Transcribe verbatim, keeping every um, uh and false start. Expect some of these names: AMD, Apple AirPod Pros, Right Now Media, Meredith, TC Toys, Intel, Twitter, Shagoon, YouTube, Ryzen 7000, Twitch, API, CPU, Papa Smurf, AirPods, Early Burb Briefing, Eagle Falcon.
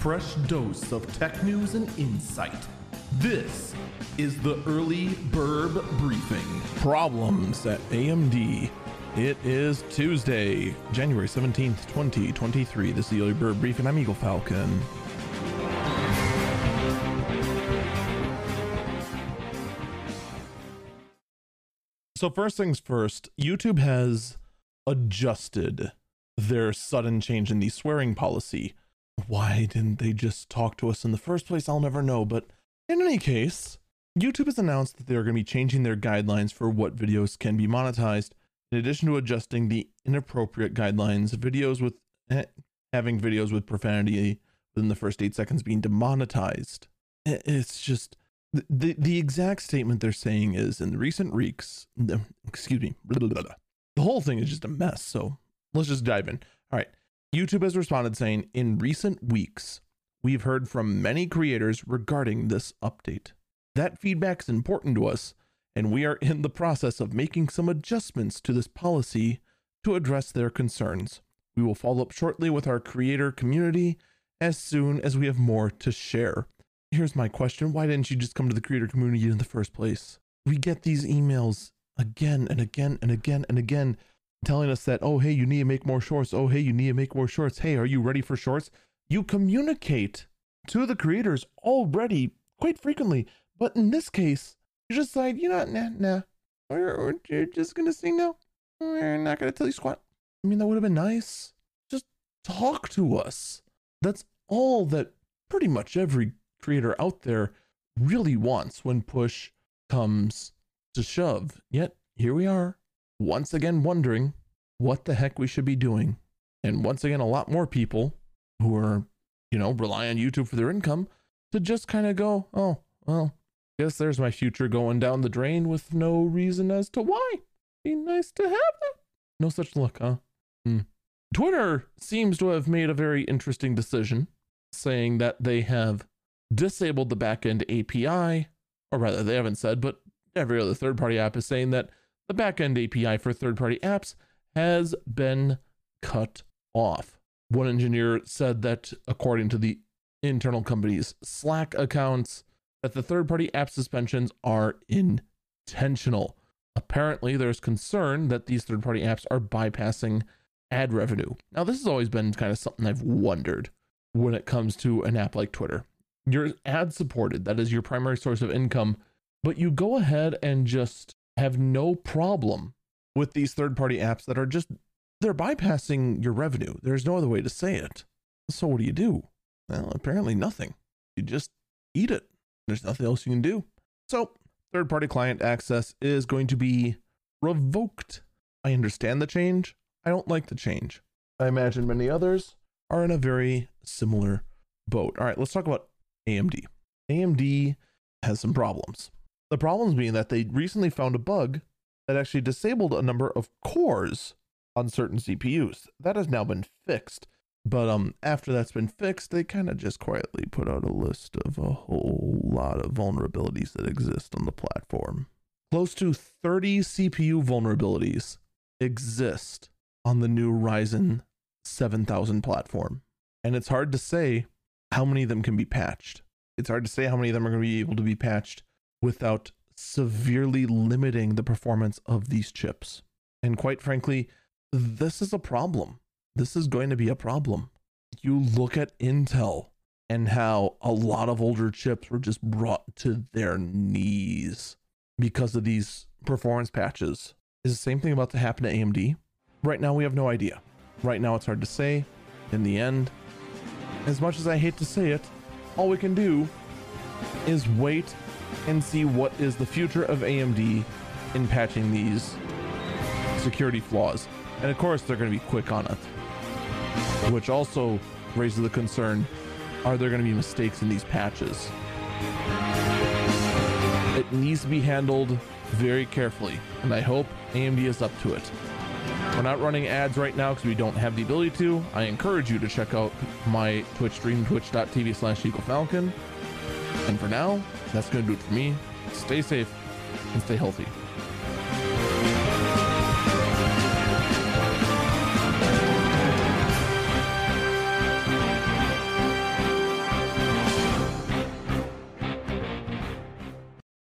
fresh dose of tech news and insight. This is the Early Burb Briefing. Problems at A M D. It is Tuesday, January seventeenth, twenty twenty-three. This is the Early Burb Briefing. I'm Eagle Falcon. So first things first, YouTube has adjusted their sudden change in the swearing policy. Why didn't they just talk to us in the first place? I'll never know. But in any case, YouTube has announced that they're going to be changing their guidelines for what videos can be monetized, in addition to adjusting the inappropriate guidelines, videos with eh, having videos with profanity within the first eight seconds being demonetized. It's just... The, the exact statement they're saying is, in the recent weeks, excuse me, blah, blah, blah, blah. The whole thing is just a mess. So let's just dive in. All right. YouTube has responded saying, in recent weeks, we've heard from many creators regarding this update. That feedback is important to us, and we are in the process of making some adjustments to this policy to address their concerns. We will follow up shortly with our creator community as soon as we have more to share. Here's my question. Why didn't you just come to the creator community in the first place? We get these emails again and again and again and again telling us that, oh, hey, you need to make more shorts. Oh, hey, you need to make more shorts. Hey, are you ready for shorts? You communicate to the creators already quite frequently. But in this case, you're just like, you know, nah, nah. Or you're just going to say no. We're not going to tell you squat. I mean, that would have been nice. Just talk to us. That's all that pretty much every creator out there really wants when push comes to shove. Yet here we are once again wondering what the heck we should be doing, and once again a lot more people who are, you know, rely on YouTube for their income to just kind of go, oh well, guess there's my future going down the drain with no reason as to why. Be nice to have that. No such luck, huh? Mm. Twitter seems to have made a very interesting decision, saying that they have disabled the backend A P I, or rather they haven't said, but every other third-party app is saying that the backend A P I for third-party apps has been cut off. One engineer said that according to the internal company's Slack accounts, that the third-party app suspensions are intentional. Apparently, there's concern that these third-party apps are bypassing ad revenue. Now, this has always been kind of something I've wondered when it comes to an app like Twitter. You're ad supported, that is your primary source of income, but you go ahead and just have no problem with these third-party apps that are just, they're bypassing your revenue. There's no other way to say it. So what do you do? Well, apparently nothing. You just eat it. There's nothing else you can do. So third-party client access is going to be revoked. I understand the change. I don't like the change. I imagine many others are in a very similar boat. All right, let's talk about A M D. A M D has some problems. The problems being that they recently found a bug that actually disabled a number of cores on certain C P Us. That has now been fixed. But um, after that's been fixed, they kind of just quietly put out a list of a whole lot of vulnerabilities that exist on the platform. Close to thirty C P U vulnerabilities exist on the new Ryzen seven thousand platform. And it's hard to say how many of them can be patched. It's hard to say how many of them are going to be able to be patched without severely limiting the performance of these chips. And quite frankly, this is a problem. This is going to be a problem. You look at Intel and how a lot of older chips were just brought to their knees because of these performance patches. Is the same thing about to happen to A M D? Right now, we have no idea. Right now, it's hard to say. In the end, as much as I hate to say it, all we can do is wait and see what is the future of A M D in patching these security flaws. And of course, they're going to be quick on it, which also raises the concern, are there going to be mistakes in these patches? It needs to be handled very carefully, and I hope A M D is up to it. We're not running ads right now because we don't have the ability to. I encourage you to check out my Twitch stream, twitch.tv slash Eagle Falcon. And for now, that's going to do it for me. Stay safe and stay healthy.